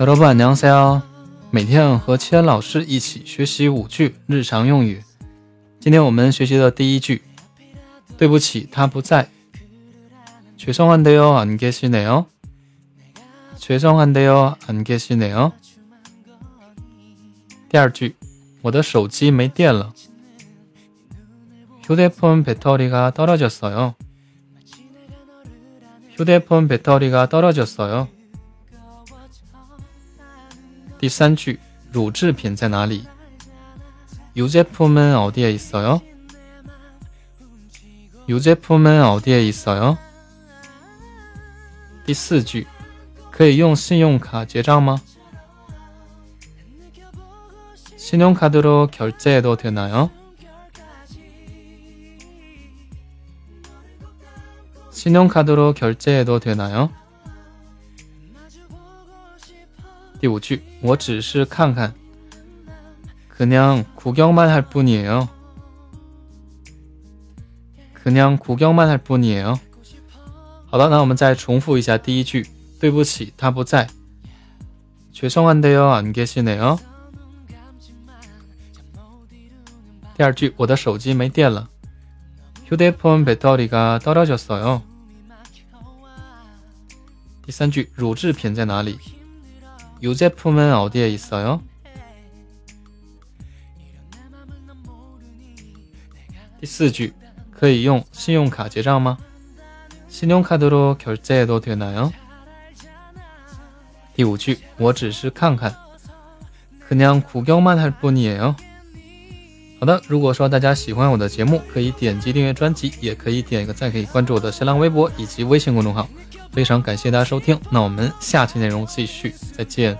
여러분안녕하세요。每天和七恩老师一起学习5句日常用语。今天我们学习的第1句，对不起，他不在。죄송한데요，안 계시네요。죄송한데요，안 계시네요。第2句，我的手机没电了。휴대폰 배터리가 떨어졌어요。휴대폰 배터리가 떨어졌어요。第3句，乳制品在哪里？유제품은 어디에 있어요？유제품은 어디에 있어요？第4句，可以用信用卡结账吗？신용카드로 결제해도 되나요？신용카드로 결제해도 되나요？第5句，我只是看看。그냥 구경만 할 뿐이에요。그냥 구경만 할 뿐이에요。好的，那我们再重复一下第1句，对不起，他不在。죄송한데요，안 계시네요。第2句，我的手机没电了。휴대폰 배터리가 떨어졌어요。第3句，乳制品在哪里？유제품은 어디에 있어요？第4句，可以用信用卡结账吗？신용카드로결제해도 되나요？第5句，我只是看看。그냥 구경만 할 뿐이에요。好的，如果说大家喜欢我的节目，可以点击订阅专辑，也可以点一个赞，可以关注我的新浪微博以及微信公众号。非常感谢大家收听，那我们下期内容继续，再见。